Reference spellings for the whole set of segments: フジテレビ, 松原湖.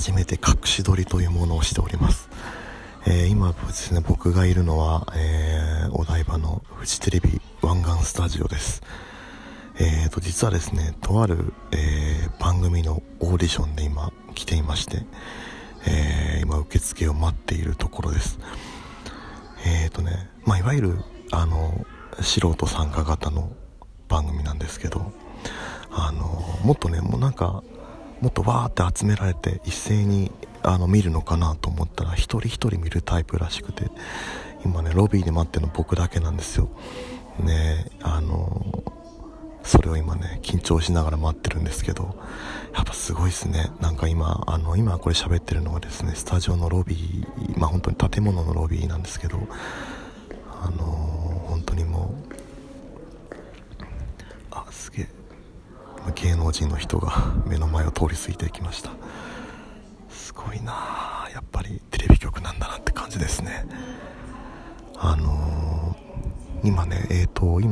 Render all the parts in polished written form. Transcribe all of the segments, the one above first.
初めて隠し撮りというものをしております。今ですね、僕がいるのは、お台場のフジテレビ湾岸スタジオです。実はですね、とある、番組のオーディションで今来ていまして、今受付を待っているところです。いわゆる素人参加型の番組なんですけど、もっとね、もっとわーって集められて一斉に見るのかなと思ったら、一人一人見るタイプらしくて、今ねロビーで待ってるの僕だけなんですよね。それを今ね緊張しながら待ってるんですけど、やっぱすごいですね。今今これ喋ってるのはですね、スタジオのロビー、本当に建物のロビーなんですけど、本当にもうすげえ芸能人の人が目の前を通り過ぎていきました。すごいなあ、やっぱりテレビ局なんだなって感じですね。今ね、今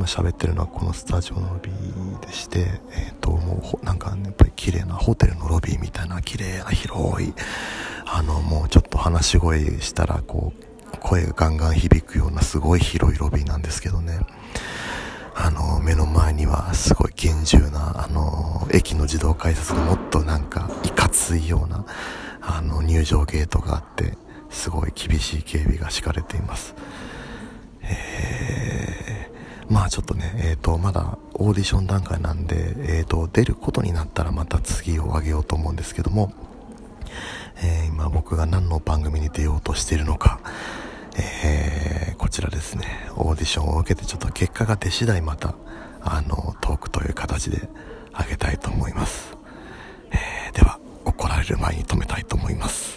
喋ってるのはこのスタジオのロビーでして、もうやっぱり綺麗なホテルのロビーみたいな綺麗な広い、もうちょっと話し声したらこう声がガンガン響くようなすごい広いロビーなんですけどね。目の前にはすごい厳重な駅の自動改札のもっといかついような入場ゲートがあって、すごい厳しい警備が敷かれています。ちょっとね、まだオーディション段階なんで、出ることになったらまた次をあげようと思うんですけども、今僕が何の番組に出ようとしているのか、こちらですね、オーディションを受けてちょっと結果が出次第またトークという形であげたいと思います。では怒られる前に止めたいと思います。